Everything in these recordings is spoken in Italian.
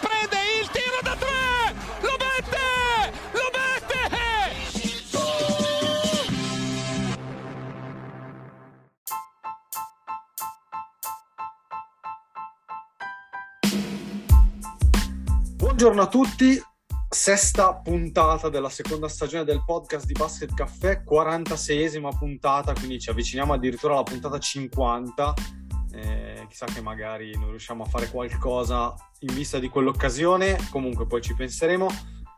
prende il tiro da tre. Lo mette! Lo mette! Buongiorno a tutti, sesta puntata della seconda stagione del podcast di Basket Caffè, 46esima puntata, quindi ci avviciniamo addirittura alla puntata 50, chissà che magari non riusciamo a fare qualcosa in vista di quell'occasione, comunque poi ci penseremo.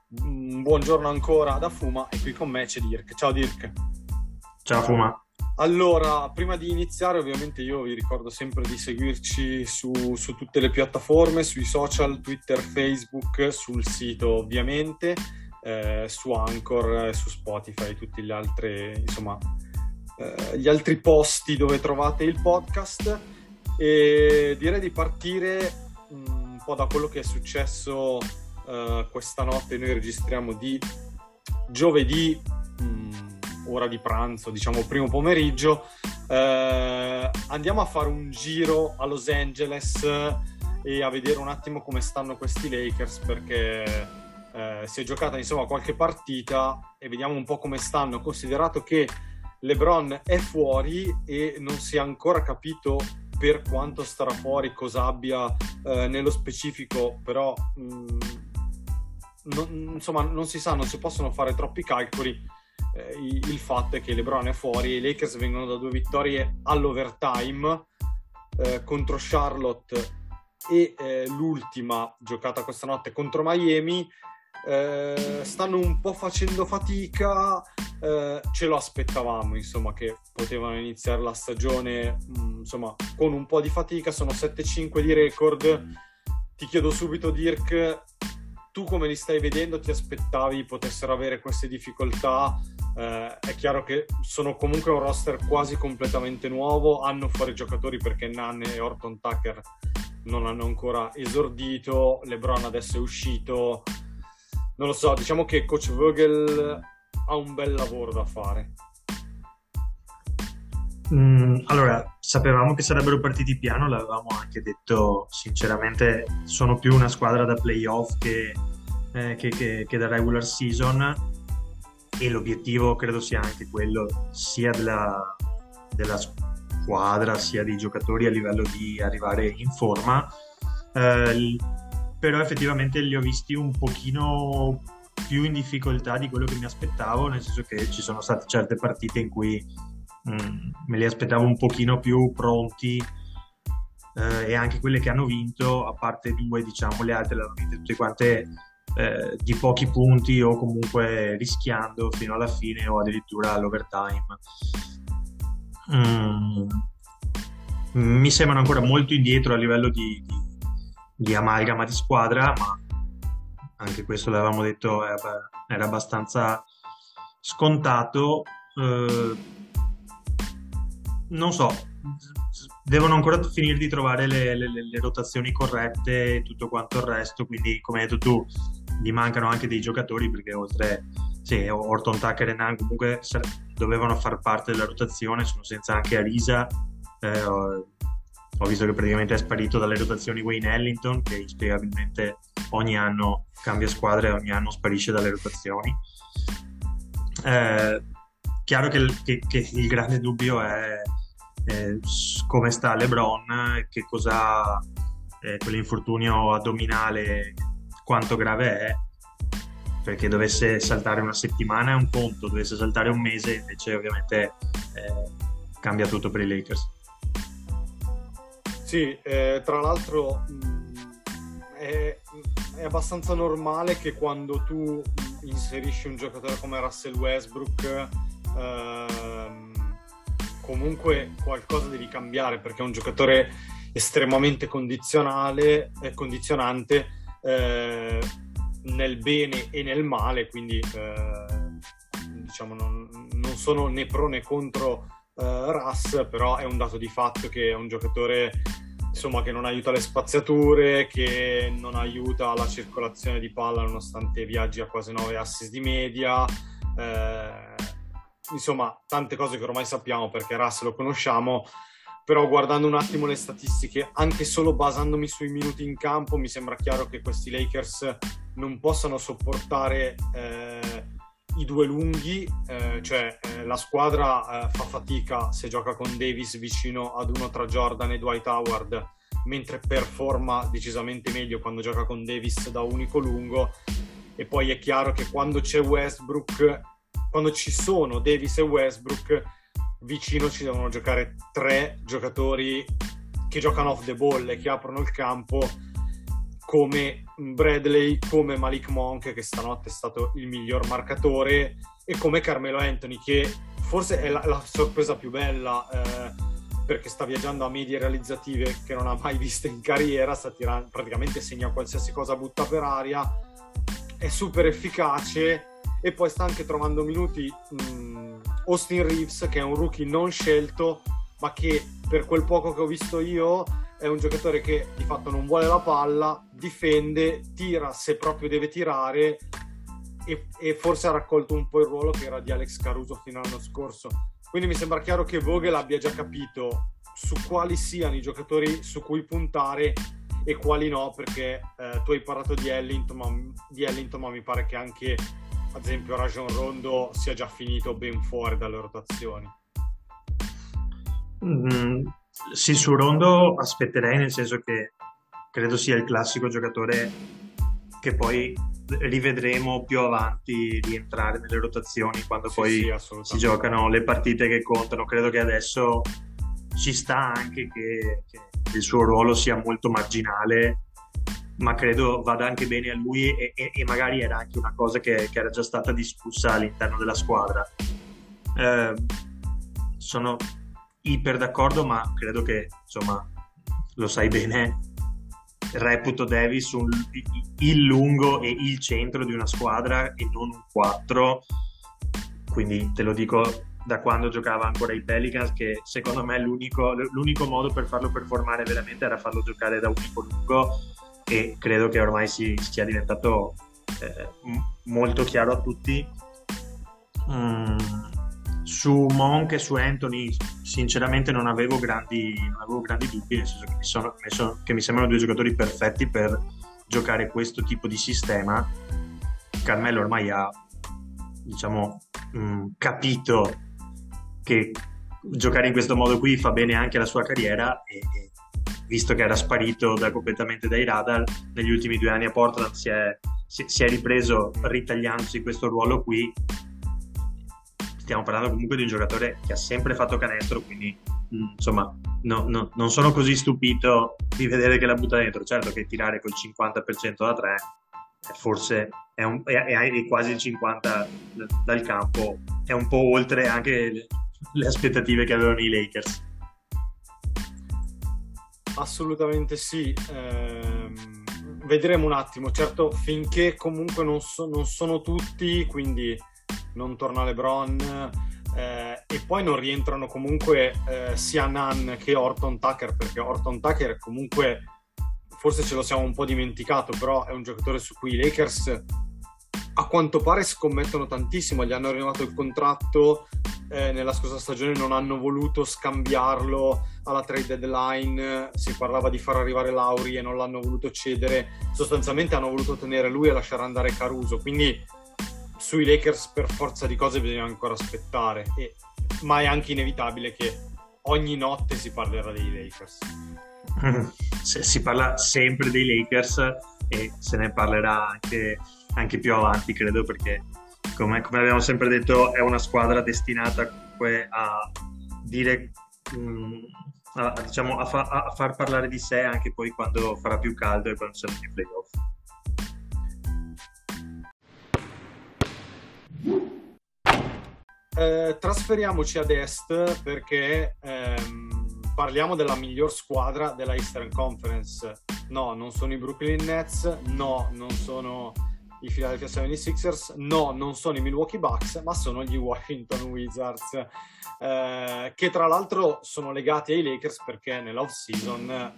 Buongiorno ancora da Fuma e qui con me c'è Dirk. Ciao Dirk. Ciao Fuma. Allora, prima di iniziare ovviamente io vi ricordo sempre di seguirci su tutte le piattaforme, sui social, Twitter, Facebook, sul sito ovviamente, su Anchor, su Spotify, tutti gli altri, insomma, gli altri posti dove trovate il podcast. E direi di partire un po' da quello che è successo questa notte. Noi registriamo di giovedì, ora di pranzo, diciamo primo pomeriggio. Andiamo a fare un giro a Los Angeles e a vedere un attimo come stanno questi Lakers, perché si è giocata insomma qualche partita e vediamo un po' come stanno, considerato che LeBron è fuori e non si è ancora capito per quanto starà fuori, cosa abbia nello specifico, però non si sa, non si possono fare troppi calcoli. Il fatto è che LeBron è fuori e i Lakers vengono da 2 vittorie all'overtime contro Charlotte e l'ultima giocata questa notte contro Miami. Stanno un po' facendo fatica, ce lo aspettavamo insomma che potevano iniziare la stagione insomma con un po' di fatica. Sono 7-5 di record. Ti chiedo subito Dirk, tu come li stai vedendo? Ti aspettavi potessero avere queste difficoltà? È chiaro che sono comunque un roster quasi completamente nuovo, hanno fuori giocatori perché Nunn e Orton Tucker non hanno ancora esordito, LeBron adesso è uscito, non lo so, diciamo che coach Vogel ha un bel lavoro da fare. Allora, sapevamo che sarebbero partiti piano, l'avevamo anche detto sinceramente, sono più una squadra da playoff che da regular season, e l'obiettivo credo sia anche quello, sia della squadra sia dei giocatori, a livello di arrivare in forma. Però effettivamente li ho visti un pochino più in difficoltà di quello che mi aspettavo, nel senso che ci sono state certe partite in cui me li aspettavo un pochino più pronti, e anche quelle che hanno vinto, a parte 2 diciamo, le altre le hanno vinte tutte quante di pochi punti o comunque rischiando fino alla fine o addirittura all'overtime. Mi sembrano ancora molto indietro a livello di amalgama di squadra, ma anche questo l'avevamo detto, era abbastanza scontato. Non so, devono ancora finire di trovare le rotazioni corrette e tutto quanto il resto, quindi come hai detto tu gli mancano anche dei giocatori, perché oltre Orton Tucker e Nunn comunque dovevano far parte della rotazione, sono senza anche Arisa, ho visto che praticamente è sparito dalle rotazioni Wayne Ellington, che inspiegabilmente ogni anno cambia squadra e ogni anno sparisce dalle rotazioni. Chiaro che il grande dubbio è come sta LeBron, che cosa quell'infortunio addominale quanto grave è, perché dovesse saltare una settimana è un conto, dovesse saltare un mese invece ovviamente cambia tutto per i Lakers. Sì, tra l'altro è abbastanza normale che quando tu inserisci un giocatore come Russell Westbrook comunque qualcosa devi cambiare, perché è un giocatore estremamente condizionante nel bene e nel male, quindi diciamo non sono né pro né contro Russ, però è un dato di fatto che è un giocatore insomma, che non aiuta le spaziature, che non aiuta la circolazione di palla nonostante viaggi a quasi 9 assist di media, insomma tante cose che ormai sappiamo perché Russell lo conosciamo, però guardando un attimo le statistiche, anche solo basandomi sui minuti in campo, mi sembra chiaro che questi Lakers non possano sopportare i due lunghi, cioè la squadra fa fatica se gioca con Davis vicino ad uno tra Jordan e Dwight Howard, mentre performa decisamente meglio quando gioca con Davis da unico lungo. E poi è chiaro che quando c'è Westbrook, quando ci sono Davis e Westbrook vicino, ci devono giocare tre giocatori che giocano off the ball e che aprono il campo, come Bradley, come Malik Monk, che stanotte è stato il miglior marcatore, e come Carmelo Anthony, che forse è la sorpresa più bella, perché sta viaggiando a medie realizzative che non ha mai visto in carriera, sta tirando, praticamente segna qualsiasi cosa butta per aria, è super efficace, e poi sta anche trovando minuti Austin Reeves, che è un rookie non scelto, ma che per quel poco che ho visto io è un giocatore che di fatto non vuole la palla, difende, tira se proprio deve tirare, e forse ha raccolto un po' il ruolo che era di Alex Caruso fino all'anno scorso. Quindi mi sembra chiaro che Vogel abbia già capito su quali siano i giocatori su cui puntare e quali no, perché tu hai parlato di Ellington, ma mi pare che anche ad esempio Rajon Rondo sia già finito ben fuori dalle rotazioni. Sì, su Rondo aspetterei, nel senso che credo sia il classico giocatore che poi rivedremo più avanti rientrare nelle rotazioni quando poi si giocano le partite che contano. Credo che adesso ci sta anche che il suo ruolo sia molto marginale, ma credo vada anche bene a lui, e magari era anche una cosa che era già stata discussa all'interno della squadra. Sono iper d'accordo, ma credo che, insomma, lo sai bene, reputo Davis il lungo e il centro di una squadra e non un 4, quindi te lo dico da quando giocava ancora ai Pelicans, che secondo me l'unico modo per farlo performare veramente era farlo giocare da unico lungo, e credo che ormai sia diventato molto chiaro a tutti. Su Monk e su Anthony sinceramente non avevo grandi dubbi, nel senso che mi sembrano due giocatori perfetti per giocare questo tipo di sistema. Carmelo ormai ha, diciamo, capito che giocare in questo modo qui fa bene anche alla sua carriera, e visto che era sparito completamente dai radar, negli ultimi 2 anni a Portland si è ripreso ritagliandosi questo ruolo qui. Stiamo parlando comunque di un giocatore che ha sempre fatto canestro, quindi insomma non sono così stupito di vedere che la butta dentro. Certo che tirare col 50% da 3 forse è quasi il 50 dal campo, è un po' oltre anche le aspettative che avevano i Lakers. Assolutamente sì, vedremo un attimo, certo, finché comunque non sono tutti, quindi non torna LeBron, e poi non rientrano comunque sia Nan che Horton Tucker, perché Horton Tucker comunque forse ce lo siamo un po' dimenticato, però è un giocatore su cui i Lakers a quanto pare scommettono tantissimo, gli hanno rinnovato il contratto nella scorsa stagione, non hanno voluto scambiarlo alla trade deadline, si parlava di far arrivare Lauri e non l'hanno voluto cedere, sostanzialmente hanno voluto tenere lui e lasciare andare Caruso, quindi sui Lakers per forza di cose bisogna ancora aspettare, ma è anche inevitabile che ogni notte si parlerà dei Lakers. Si parla sempre dei Lakers e se ne parlerà anche più avanti, credo, perché come abbiamo sempre detto è una squadra destinata comunque a dire, diciamo, a far parlare di sé anche poi quando farà più caldo e quando saranno i playoff. Trasferiamoci ad est perché parliamo della miglior squadra della Eastern Conference. No, non sono i Brooklyn Nets, no, non sono i Philadelphia 76ers, no, non sono i Milwaukee Bucks, ma sono gli Washington Wizards, che tra l'altro sono legati ai Lakers perché nell'off season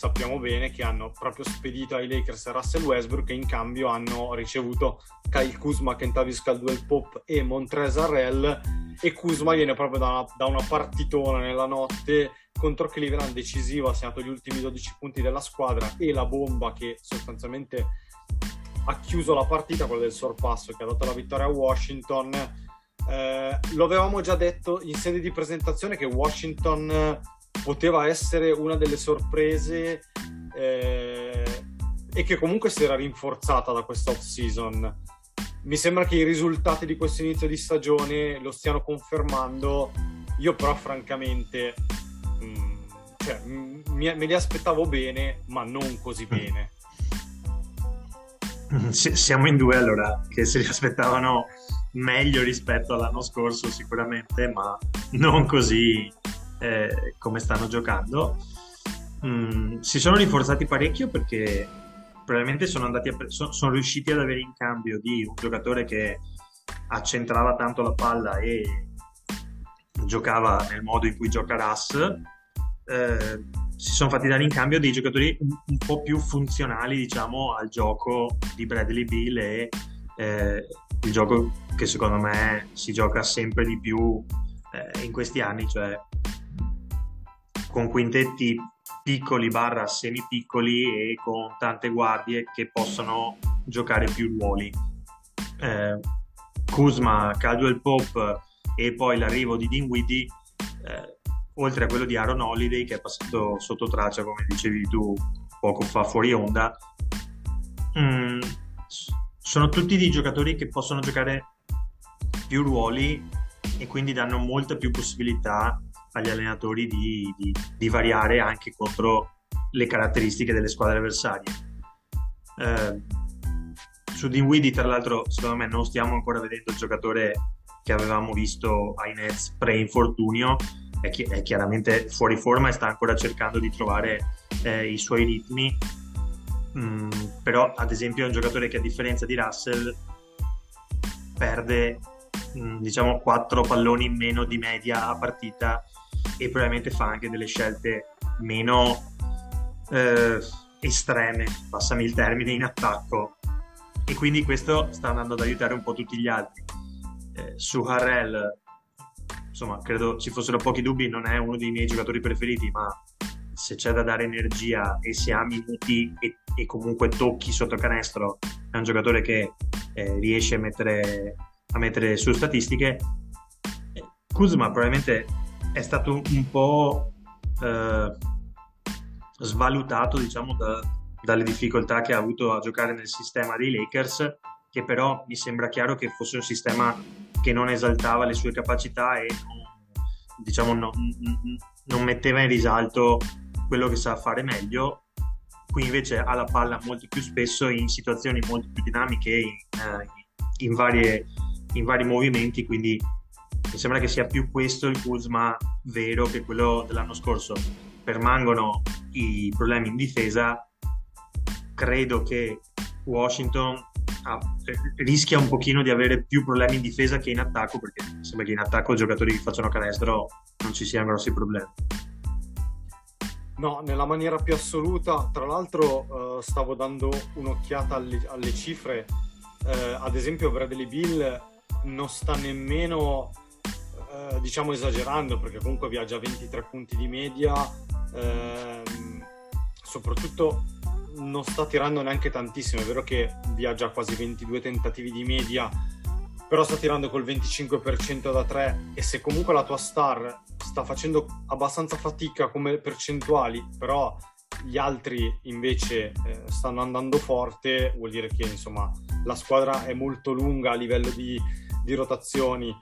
sappiamo bene che hanno proprio spedito ai Lakers Russell Westbrook e in cambio hanno ricevuto Kyle Kuzma, Kentavious Caldwell-Pope e Montrezl Harrell, e Kuzma viene proprio da una partitona nella notte contro Cleveland decisiva, ha segnato gli ultimi 12 punti della squadra e la bomba che sostanzialmente ha chiuso la partita, quella del sorpasso che ha dato la vittoria a Washington. Lo avevamo già detto in sede di presentazione che Washington poteva essere una delle sorprese e che comunque si era rinforzata da questa off-season. Mi sembra che i risultati di questo inizio di stagione lo stiano confermando. Io però francamente me li aspettavo bene, ma non così bene. Siamo in due allora, che se li aspettavano meglio rispetto all'anno scorso sicuramente, ma non così come stanno giocando. Si sono rinforzati parecchio perché probabilmente sono riusciti ad avere in cambio di un giocatore che accentrava tanto la palla e giocava nel modo in cui gioca Russ. Si sono fatti dare in cambio dei giocatori un po' più funzionali, diciamo, al gioco di Bradley Beal e il gioco che secondo me si gioca sempre di più in questi anni, cioè con quintetti piccoli / semipiccoli e con tante guardie che possono giocare più ruoli. Kuzma, Caldwell-Pope e poi l'arrivo di Dinwiddie, oltre a quello di Aaron Holiday che è passato sotto traccia, come dicevi tu poco fa fuori onda, sono tutti dei giocatori che possono giocare più ruoli e quindi danno molta più possibilità agli allenatori di variare anche contro le caratteristiche delle squadre avversarie. Su Dinwiddie tra l'altro secondo me non stiamo ancora vedendo il giocatore che avevamo visto ai Nets pre-infortunio, è chiaramente fuori forma e sta ancora cercando di trovare i suoi ritmi, però ad esempio è un giocatore che a differenza di Russell perde diciamo 4 palloni in meno di media a partita e probabilmente fa anche delle scelte meno estreme, passami il termine, in attacco, e quindi questo sta andando ad aiutare un po' tutti gli altri. Su Harrell insomma credo ci fossero pochi dubbi, non è uno dei miei giocatori preferiti, ma se c'è da dare energia e se ha minuti e comunque tocchi sotto canestro è un giocatore che riesce a mettere su statistiche. Kuzma probabilmente è stato un po' svalutato, diciamo, dalle difficoltà che ha avuto a giocare nel sistema dei Lakers, che però mi sembra chiaro che fosse un sistema che non esaltava le sue capacità e diciamo non metteva in risalto quello che sa fare meglio. Qui invece ha la palla molto più spesso in situazioni molto più dinamiche, in vari movimenti, quindi mi sembra che sia più questo il Kuzma vero che quello dell'anno scorso. Permangono i problemi in difesa, credo che Washington rischia un pochino di avere più problemi in difesa che in attacco, perché sembra che in attacco i giocatori che facciano canestro non ci siano grossi problemi. No, nella maniera più assoluta. Tra l'altro stavo dando un'occhiata alle cifre. Ad esempio Bradley Beal non sta nemmeno diciamo esagerando, perché comunque viaggia a 23 punti di media, soprattutto non sta tirando neanche tantissimo, è vero che viaggia a quasi 22 tentativi di media, però sta tirando col 25% da 3 e se comunque la tua star sta facendo abbastanza fatica come percentuali, però gli altri invece stanno andando forte, vuol dire che insomma la squadra è molto lunga a livello di rotazioni.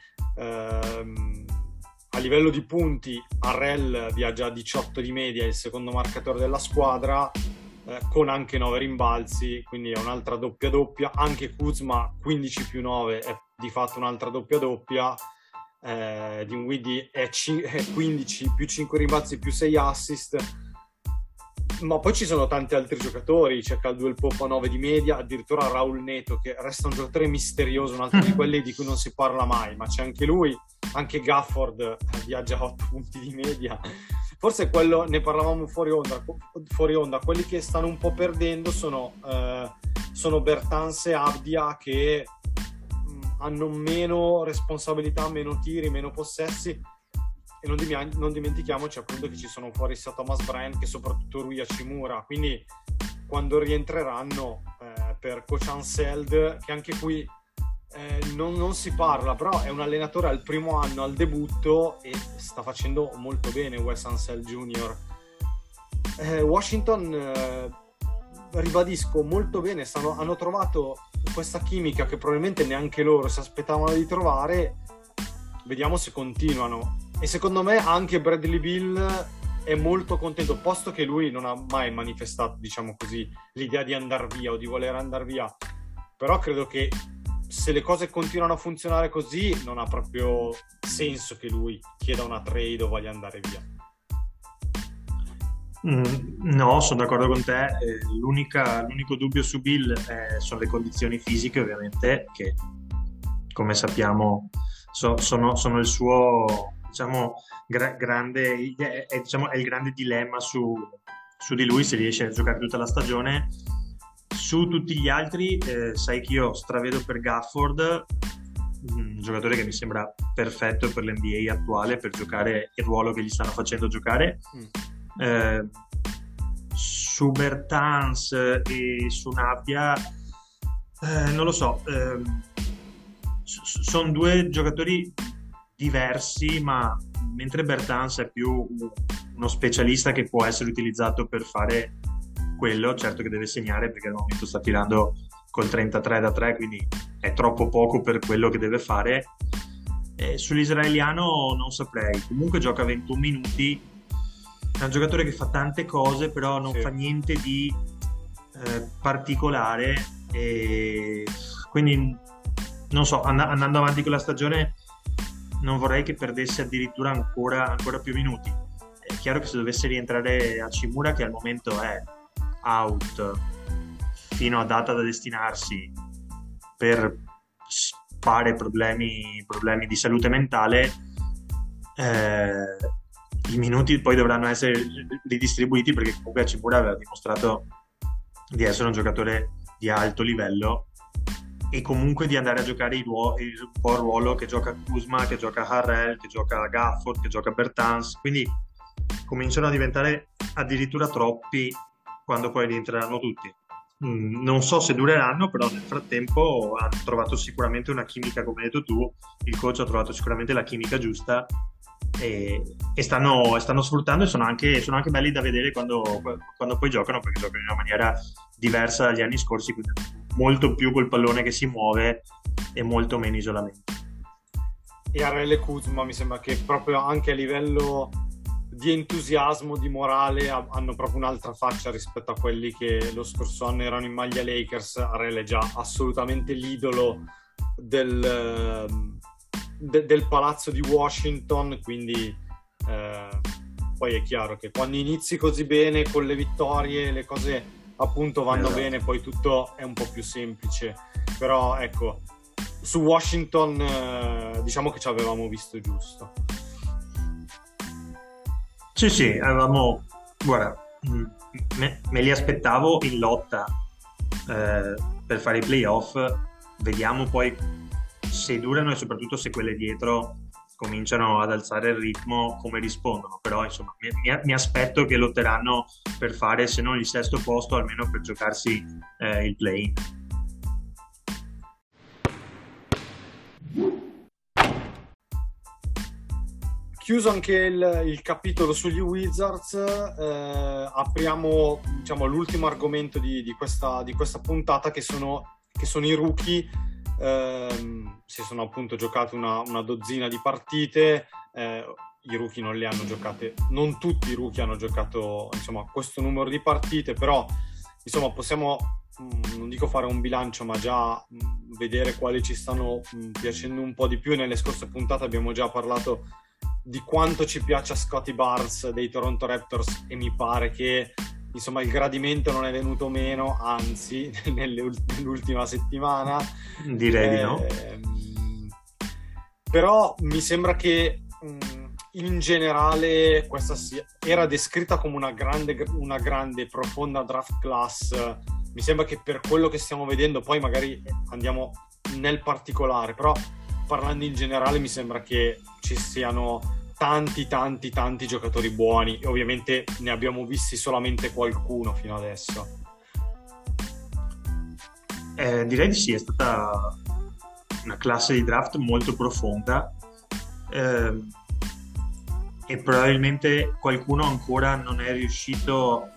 A livello di punti Harrell viaggia a 18 di media, il secondo marcatore della squadra, con anche 9 rimbalzi, quindi è un'altra doppia doppia. Anche Kuzma 15+9 è di fatto un'altra doppia doppia. Dinwiddie è 15 più 5 rimbalzi più 6 assist. Ma poi ci sono tanti altri giocatori, c'è Caldwell-Pope a 9 di media, addirittura Raul Neto che resta un giocatore misterioso, un altro di quelli di cui non si parla mai, ma c'è anche lui. Anche Gafford viaggia a 8 punti di media, forse quello ne parlavamo fuori onda, quelli che stanno un po' perdendo sono Bertans e Avdija, che hanno meno responsabilità, meno tiri, meno possessi, e non dimentichiamoci appunto che ci sono fuori sia Thomas Bryant che soprattutto Rui Hachimura, quindi quando rientreranno per coach Unseld, che anche qui non si parla, però è un allenatore al primo anno, al debutto, e sta facendo molto bene Wes Unseld Jr. Washington, ribadisco, molto bene, hanno trovato questa chimica che probabilmente neanche loro si aspettavano di trovare. Vediamo se continuano, e secondo me anche Bradley Beal è molto contento, posto che lui non ha mai manifestato, diciamo così, l'idea di andare via o di voler andare via, però credo che se le cose continuano a funzionare così non ha proprio senso che lui chieda una trade o voglia andare via. No, sono d'accordo con te. L'unico dubbio su Bill sono le condizioni fisiche, ovviamente, che come sappiamo sono il suo, diciamo, grande, diciamo, è il grande dilemma su di lui, se riesce a giocare tutta la stagione. Su tutti gli altri, sai che io stravedo per Gafford, un giocatore che mi sembra perfetto per l'NBA attuale, per giocare il ruolo che gli stanno facendo giocare. Su Bertans e su Navia, non lo so, sono due giocatori diversi, ma mentre Bertans è più uno specialista che può essere utilizzato per fare quello, certo che deve segnare, perché al momento sta tirando col 33 da 3, quindi è troppo poco per quello che deve fare. Sull'israeliano non saprei, comunque gioca 21 minuti, è un giocatore che fa tante cose, però non fa niente di particolare, e quindi non so, andando avanti con la stagione non vorrei che perdesse addirittura ancora più minuti. È chiaro che se dovesse rientrare Hachimura, che al momento è out fino a data da destinarsi per fare problemi di salute mentale, i minuti poi dovranno essere ridistribuiti, perché comunque Hachimura aveva dimostrato di essere un giocatore di alto livello e comunque di andare a giocare il ruolo che gioca Kuzma, che gioca Harrell, che gioca Gafford, che gioca Bertans, quindi cominciano a diventare addirittura troppi quando poi rientreranno tutti. Non so se dureranno, però nel frattempo hanno trovato sicuramente una chimica, come hai detto tu, il coach ha trovato sicuramente la chimica giusta, e stanno sfruttando, e sono anche belli da vedere quando poi giocano, perché giocano in una maniera diversa dagli anni scorsi, quindi molto più col pallone che si muove e molto meno isolamento. E Harrell Kuzma mi sembra che proprio anche a livello di entusiasmo, di morale, hanno proprio un'altra faccia rispetto a quelli che lo scorso anno erano in maglia Lakers. Harrell è già assolutamente l'idolo del palazzo di Washington, quindi poi è chiaro che quando inizi così bene con le vittorie, le cose appunto vanno bene, poi tutto è un po' più semplice. Però ecco, su Washington diciamo che ci avevamo visto giusto. Sì, avevamo, guarda, me li aspettavo in lotta per fare i playoff. Vediamo poi se durano e soprattutto se quelle dietro cominciano ad alzare il ritmo, come rispondono. Però insomma mi aspetto che lotteranno per fare, se non il sesto posto, almeno per giocarsi il play-in. Chiuso anche il capitolo sugli Wizards, apriamo, diciamo, l'ultimo argomento di questa puntata, che sono i rookie. Si sono appunto giocate una dozzina di partite. I rookie non le hanno giocate, non tutti i rookie hanno giocato, insomma, questo numero di partite, però insomma possiamo, non dico fare un bilancio, ma già vedere quali ci stanno piacendo un po' di più. Nelle scorse puntate abbiamo già parlato di quanto ci piaccia Scottie Barnes dei Toronto Raptors, e mi pare che insomma il gradimento non è venuto meno, anzi nell'ultima settimana direi di no. Però mi sembra che in generale questa era descritta come una grande profonda draft class. Mi sembra che per quello che stiamo vedendo, poi magari andiamo nel particolare, però parlando in generale mi sembra che ci siano tanti giocatori buoni, e ovviamente ne abbiamo visti solamente qualcuno fino adesso. Direi di sì, è stata una classe di draft molto profonda, e probabilmente qualcuno ancora non è riuscito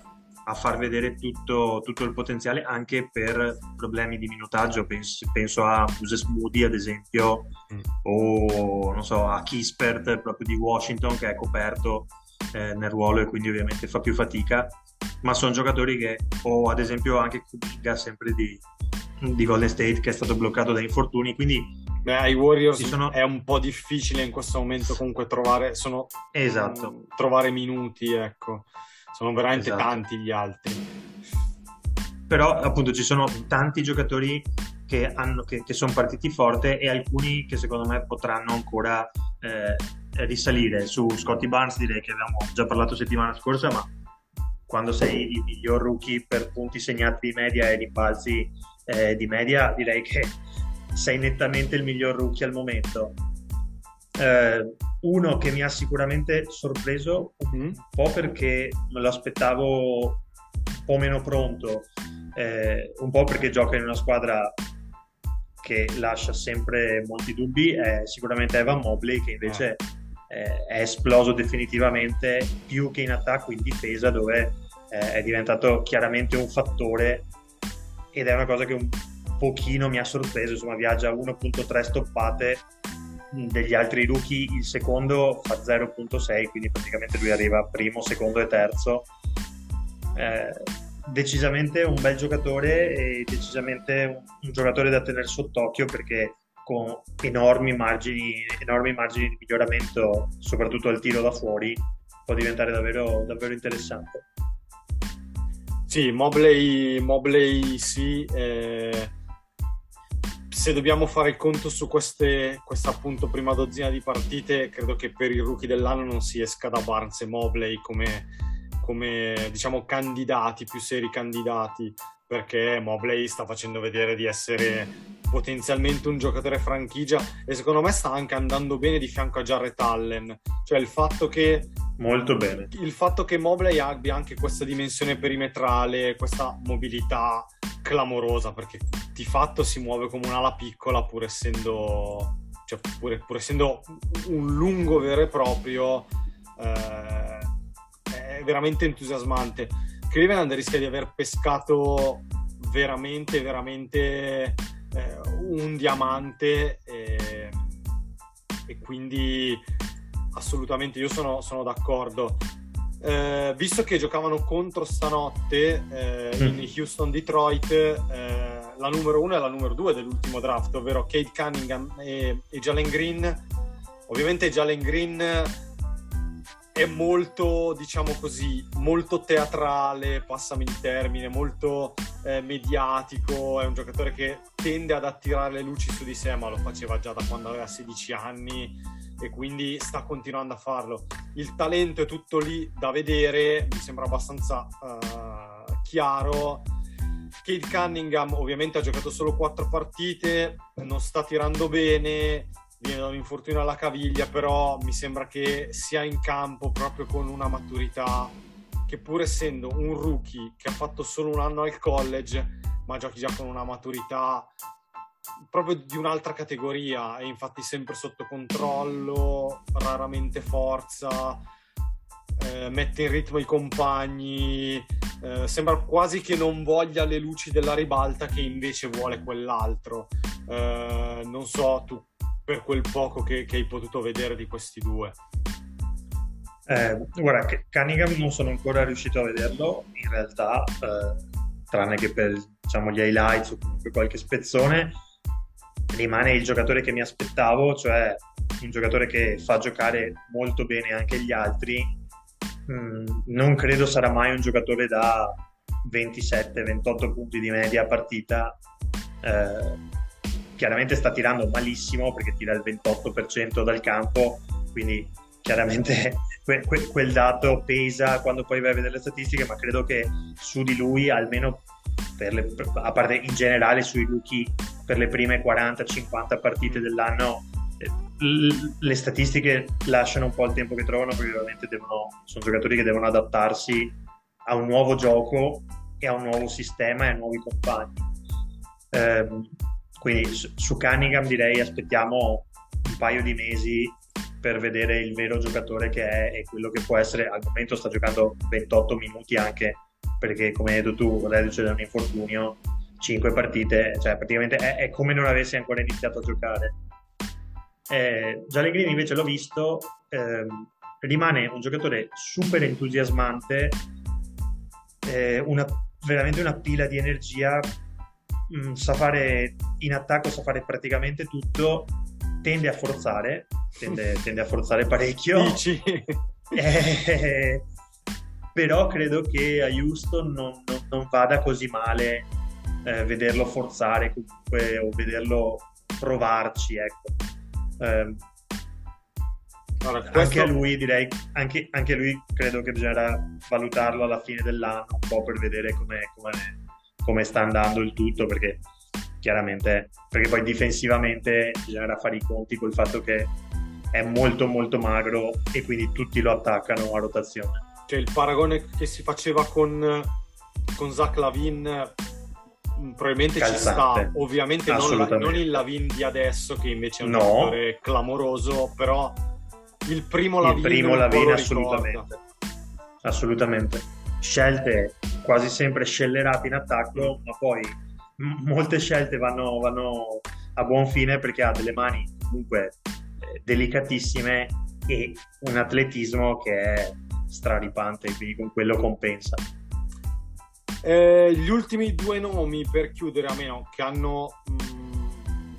a far vedere tutto il potenziale, anche per problemi di minutaggio. Penso a Moses Moody, ad esempio, o non so, a Kispert proprio di Washington, che è coperto nel ruolo e quindi ovviamente fa più fatica, ma sono giocatori che, o ad esempio anche Kuminga, sempre di Golden State, che è stato bloccato da infortuni, quindi ai Warriors è un po' difficile in questo momento comunque trovare minuti, ecco. Sono veramente tanti gli altri, però appunto ci sono tanti giocatori che sono partiti forte, e alcuni che secondo me potranno ancora risalire. Su Scottie Barnes direi che abbiamo già parlato settimana scorsa, ma quando sei il miglior rookie per punti segnati di media e rimbalzi di media, direi che sei nettamente il miglior rookie al momento. Uno che mi ha sicuramente sorpreso un po', perché me lo aspettavo un po' meno pronto, un po' perché gioca in una squadra che lascia sempre molti dubbi, è sicuramente Evan Mobley, che invece è esploso definitivamente, più che in attacco in difesa, dove è diventato chiaramente un fattore, ed è una cosa che un pochino mi ha sorpreso. Insomma, viaggia 1.3 stoppate, degli altri rookie il secondo fa 0.6, quindi praticamente lui arriva primo, secondo e terzo. Decisamente un bel giocatore, e decisamente un giocatore da tenere sott'occhio, perché con enormi margini di miglioramento, soprattutto al tiro da fuori, può diventare davvero interessante. Sì, Mobley sì, se dobbiamo fare il conto su questa appunto prima dozzina di partite, credo che per i rookie dell'anno non si esca da Barnes e Mobley come diciamo candidati, più seri candidati, perché Mobley sta facendo vedere di essere potenzialmente un giocatore franchigia, e secondo me sta anche andando bene di fianco a Jarrett Allen, cioè il fatto che Mobley abbia anche questa dimensione perimetrale, questa mobilità clamorosa, perché di fatto si muove come un'ala piccola, pur essendo un lungo vero e proprio. È veramente entusiasmante. Cleveland rischia di aver pescato veramente un diamante, e quindi assolutamente io sono d'accordo. Visto che giocavano contro stanotte in Houston-Detroit, la numero 1 e la numero 2 dell'ultimo draft, ovvero Cade Cunningham e Jalen Green. Ovviamente Jalen Green è molto, diciamo così, molto teatrale, passami il termine, molto mediatico, è un giocatore che tende ad attirare le luci su di sé, ma lo faceva già da quando aveva 16 anni, e quindi sta continuando a farlo. Il talento è tutto lì da vedere, mi sembra abbastanza chiaro. Cade Cunningham ovviamente ha giocato solo 4 partite, non sta tirando bene, viene da un infortunio alla caviglia, però mi sembra che sia in campo proprio con una maturità che, pur essendo un rookie che ha fatto solo un anno al college, ma giochi già con una maturità proprio di un'altra categoria. È infatti sempre sotto controllo, raramente forza, mette in ritmo i compagni, sembra quasi che non voglia le luci della ribalta, che invece vuole quell'altro. Non so tu, per quel poco che hai potuto vedere di questi due. Guarda, che Cunningham non sono ancora riuscito a vederlo in realtà, tranne che per, diciamo, gli highlights o comunque qualche spezzone. Rimane il giocatore che mi aspettavo, cioè un giocatore che fa giocare molto bene anche gli altri. Non credo sarà mai un giocatore da 27-28 punti di media partita. Chiaramente sta tirando malissimo, perché tira il 28% dal campo, quindi chiaramente quel dato pesa quando poi vai a vedere le statistiche, ma credo che su di lui, almeno a parte in generale sui rookie, per le prime 40-50 partite dell'anno le statistiche lasciano un po' il tempo che trovano, perché veramente sono giocatori che devono adattarsi a un nuovo gioco e a un nuovo sistema e a nuovi compagni. Quindi su Cunningham direi aspettiamo un paio di mesi per vedere il vero giocatore che è e quello che può essere. Al momento sta giocando 28 minuti, anche perché, come hai detto tu, reduce da un infortunio, 5 partite, cioè praticamente è come non avesse ancora iniziato a giocare. Jalen Green invece l'ho visto, rimane un giocatore super entusiasmante, veramente una pila di energia, sa fare in attacco, sa fare praticamente tutto, tende a forzare parecchio. Dici? Però credo che a Houston non vada così male vederlo forzare comunque, o vederlo provarci, ecco. Allora, anche lui direi, anche lui credo che bisognerà valutarlo alla fine dell'anno un po' per vedere come sta andando il tutto, perché chiaramente, perché poi difensivamente bisognerà fare i conti col fatto che è molto molto magro e quindi tutti lo attaccano a rotazione. Cioè il paragone che si faceva con Zach LaVine probabilmente calzante. Ci sta, ovviamente non il LaVine di adesso, che invece è un giocatore clamoroso, però il primo LaVine assolutamente. Scelte quasi sempre scellerate in attacco, ma poi molte scelte vanno a buon fine, perché ha delle mani comunque delicatissime e un atletismo che è straripante, quindi con quello compensa. Gli ultimi due nomi per chiudere, a meno che hanno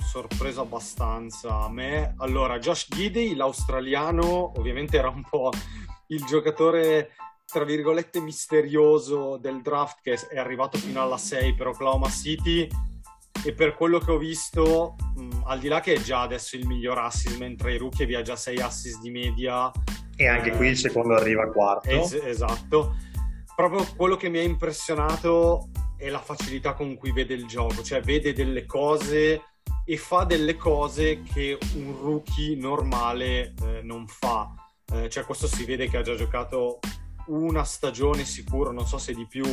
sorpreso abbastanza a me. Allora, Josh Giddey, l'australiano, ovviamente era un po' il giocatore tra virgolette misterioso del draft, che è arrivato fino alla 6 per Oklahoma City, e per quello che ho visto, al di là che è già adesso il miglior assist mentre i rookie, vi ha già 6 assist di media, e anche qui il secondo arriva quarto, esatto. Proprio quello che mi ha impressionato è la facilità con cui vede il gioco, cioè vede delle cose e fa delle cose che un rookie normale non fa, cioè questo si vede che ha già giocato una stagione sicuro, non so se di più,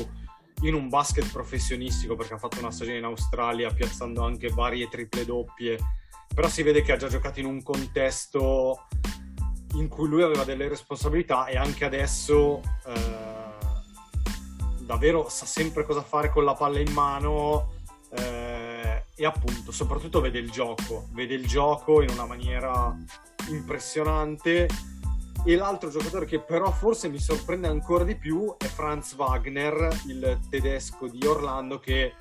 in un basket professionistico, perché ha fatto una stagione in Australia piazzando anche varie triple doppie, però si vede che ha già giocato in un contesto in cui lui aveva delle responsabilità, e anche adesso davvero sa sempre cosa fare con la palla in mano, e appunto soprattutto vede il gioco in una maniera impressionante. E l'altro giocatore che però forse mi sorprende ancora di più è Franz Wagner, il tedesco di Orlando, che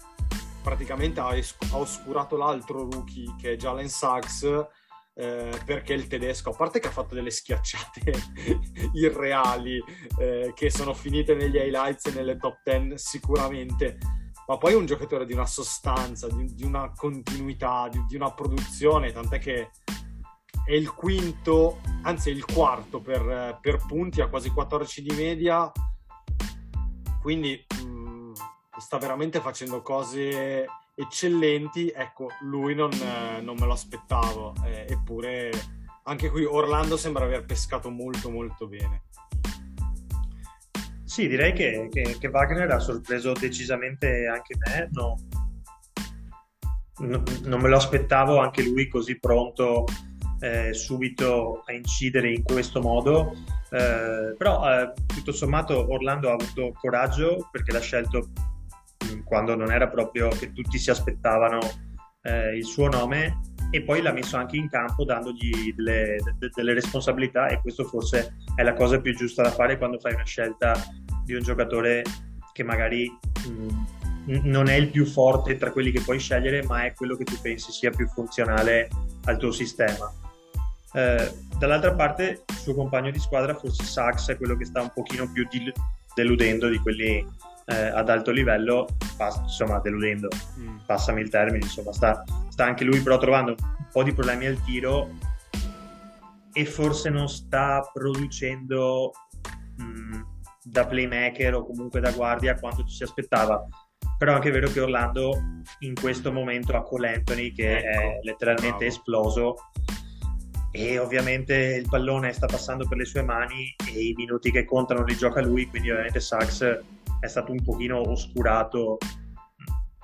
praticamente ha oscurato l'altro rookie che è Jalen Suggs, perché il tedesco, a parte che ha fatto delle schiacciate irreali che sono finite negli highlights e nelle top 10 sicuramente, ma poi è un giocatore di una sostanza, di una continuità, di una produzione, tant'è che è il quinto, anzi è il quarto per punti, ha quasi 14 di media, quindi sta veramente facendo cose eccellenti. Ecco, lui non me lo aspettavo, eppure anche qui Orlando sembra aver pescato molto molto bene. Sì, direi che Wagner ha sorpreso decisamente anche me, non me lo aspettavo anche lui così pronto, subito a incidere in questo modo, però tutto sommato Orlando ha avuto coraggio, perché l'ha scelto quando non era proprio che tutti si aspettavano il suo nome, e poi l'ha messo anche in campo dandogli delle responsabilità, e questo forse è la cosa più giusta da fare quando fai una scelta di un giocatore che magari non è il più forte tra quelli che puoi scegliere, ma è quello che tu pensi sia più funzionale al tuo sistema. Dall'altra parte il suo compagno di squadra, forse Sachs, è quello che sta un pochino più deludendo di quelli ad alto livello, deludendo, passami il termine, sta anche lui però trovando un po' di problemi al tiro, e forse non sta producendo da playmaker o comunque da guardia quanto ci si aspettava. Però è anche vero che Orlando in questo momento ha Cole Anthony che è letteralmente esploso, e ovviamente il pallone sta passando per le sue mani e i minuti che contano li gioca lui, quindi ovviamente Suggs è stato un pochino oscurato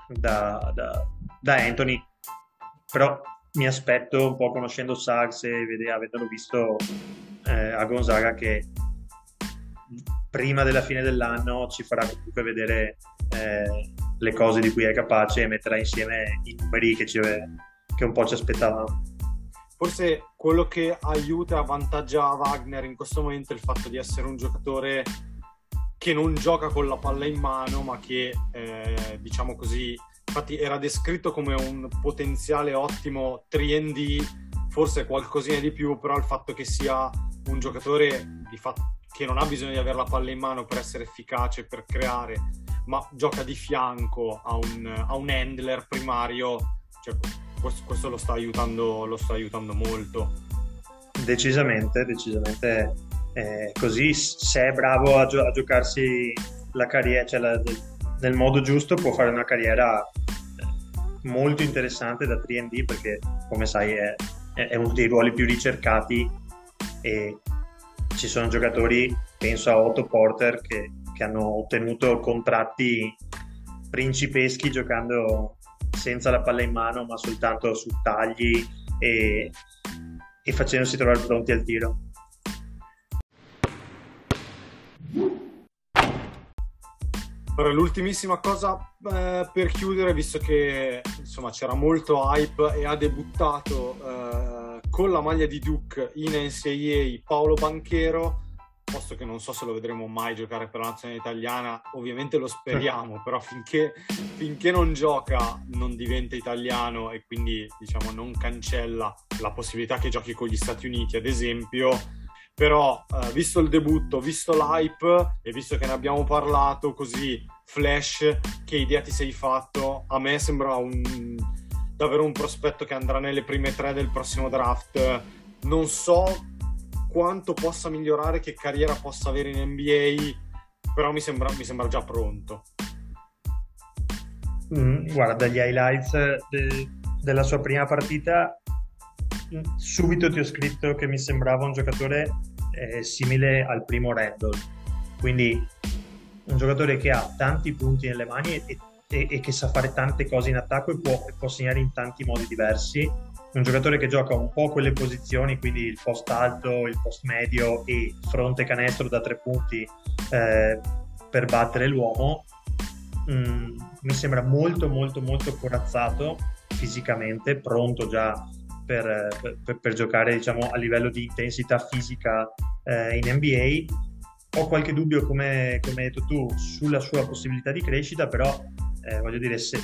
da Anthony. Però mi aspetto, un po' conoscendo Suggs e avendolo visto a Gonzaga, che prima della fine dell'anno ci farà comunque vedere le cose di cui è capace e metterà insieme i numeri che un po' ci aspettavamo. Forse quello che aiuta e avvantaggia Wagner in questo momento è il fatto di essere un giocatore che non gioca con la palla in mano, ma che diciamo così, infatti era descritto come un potenziale ottimo 3&D, forse qualcosina di più, però il fatto che sia un giocatore di fatto che non ha bisogno di avere la palla in mano per essere efficace, per creare, ma gioca di fianco a un handler primario, cioè questo lo sta aiutando molto. Decisamente. Così, se è bravo a giocarsi la carriera, cioè nel modo giusto, può fare una carriera molto interessante da 3&D, perché come sai è uno dei ruoli più ricercati, e ci sono giocatori, penso a Otto Porter, che hanno ottenuto contratti principeschi giocando senza la palla in mano, ma soltanto su tagli e facendosi trovare pronti al tiro. Allora, l'ultimissima cosa per chiudere, visto che insomma c'era molto hype e ha debuttato con la maglia di Duke in NCAA Paolo Banchero, posto che non so se lo vedremo mai giocare per la nazionale italiana, ovviamente lo speriamo, però finché non gioca non diventa italiano, e quindi diciamo non cancella la possibilità che giochi con gli Stati Uniti ad esempio. Però visto il debutto, visto l'hype e visto che ne abbiamo parlato così flash, che idea ti sei fatto? A me sembra davvero un prospetto che andrà nelle prime 3 del prossimo draft. Non so quanto possa migliorare, che carriera possa avere in NBA, però mi sembra già pronto. Guarda, gli highlights della sua prima partita, subito ti ho scritto che mi sembrava un giocatore simile al primo Randall, quindi un giocatore che ha tanti punti nelle mani e che sa fare tante cose in attacco e può segnare in tanti modi diversi, un giocatore che gioca un po' quelle posizioni, quindi il post alto, il post medio e fronte canestro da 3 punti per battere l'uomo. Mi sembra molto molto molto corazzato fisicamente, pronto già per giocare, diciamo, a livello di intensità fisica in NBA. Ho qualche dubbio, come hai detto tu, sulla sua possibilità di crescita, però voglio dire, se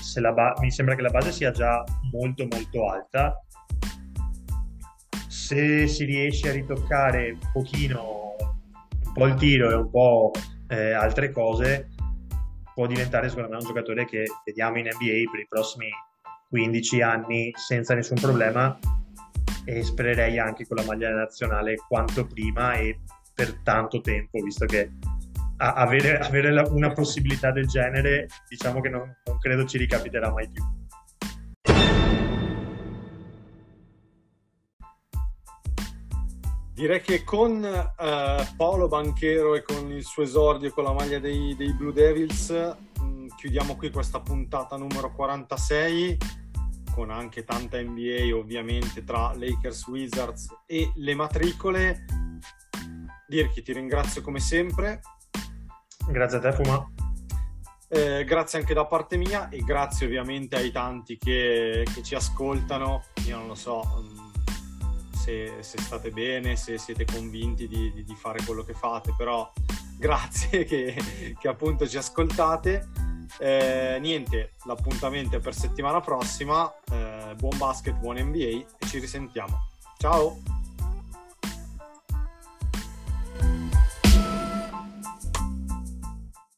mi sembra che la base sia già molto molto alta. Se si riesce a ritoccare un po' il tiro e un po' altre cose, può diventare secondo me un giocatore che vediamo in NBA per i prossimi 15 anni senza nessun problema, e spererei anche con la maglia nazionale quanto prima e per tanto tempo, visto che avere una possibilità del genere, diciamo che non credo ci ricapiterà mai più. Direi che con Paolo Banchero e con il suo esordio con la maglia dei Blue Devils chiudiamo qui questa puntata numero 46, con anche tanta NBA ovviamente tra Lakers, Wizards e le matricole. Dirk, ti ringrazio come sempre. Grazie a te, Fuma. Grazie anche da parte mia, e grazie ovviamente ai tanti che ci ascoltano. Io non lo so se state bene, se siete convinti di fare quello che fate, però grazie che appunto ci ascoltate. Niente, l'appuntamento è per settimana prossima. Buon basket, buon NBA e ci risentiamo. Ciao!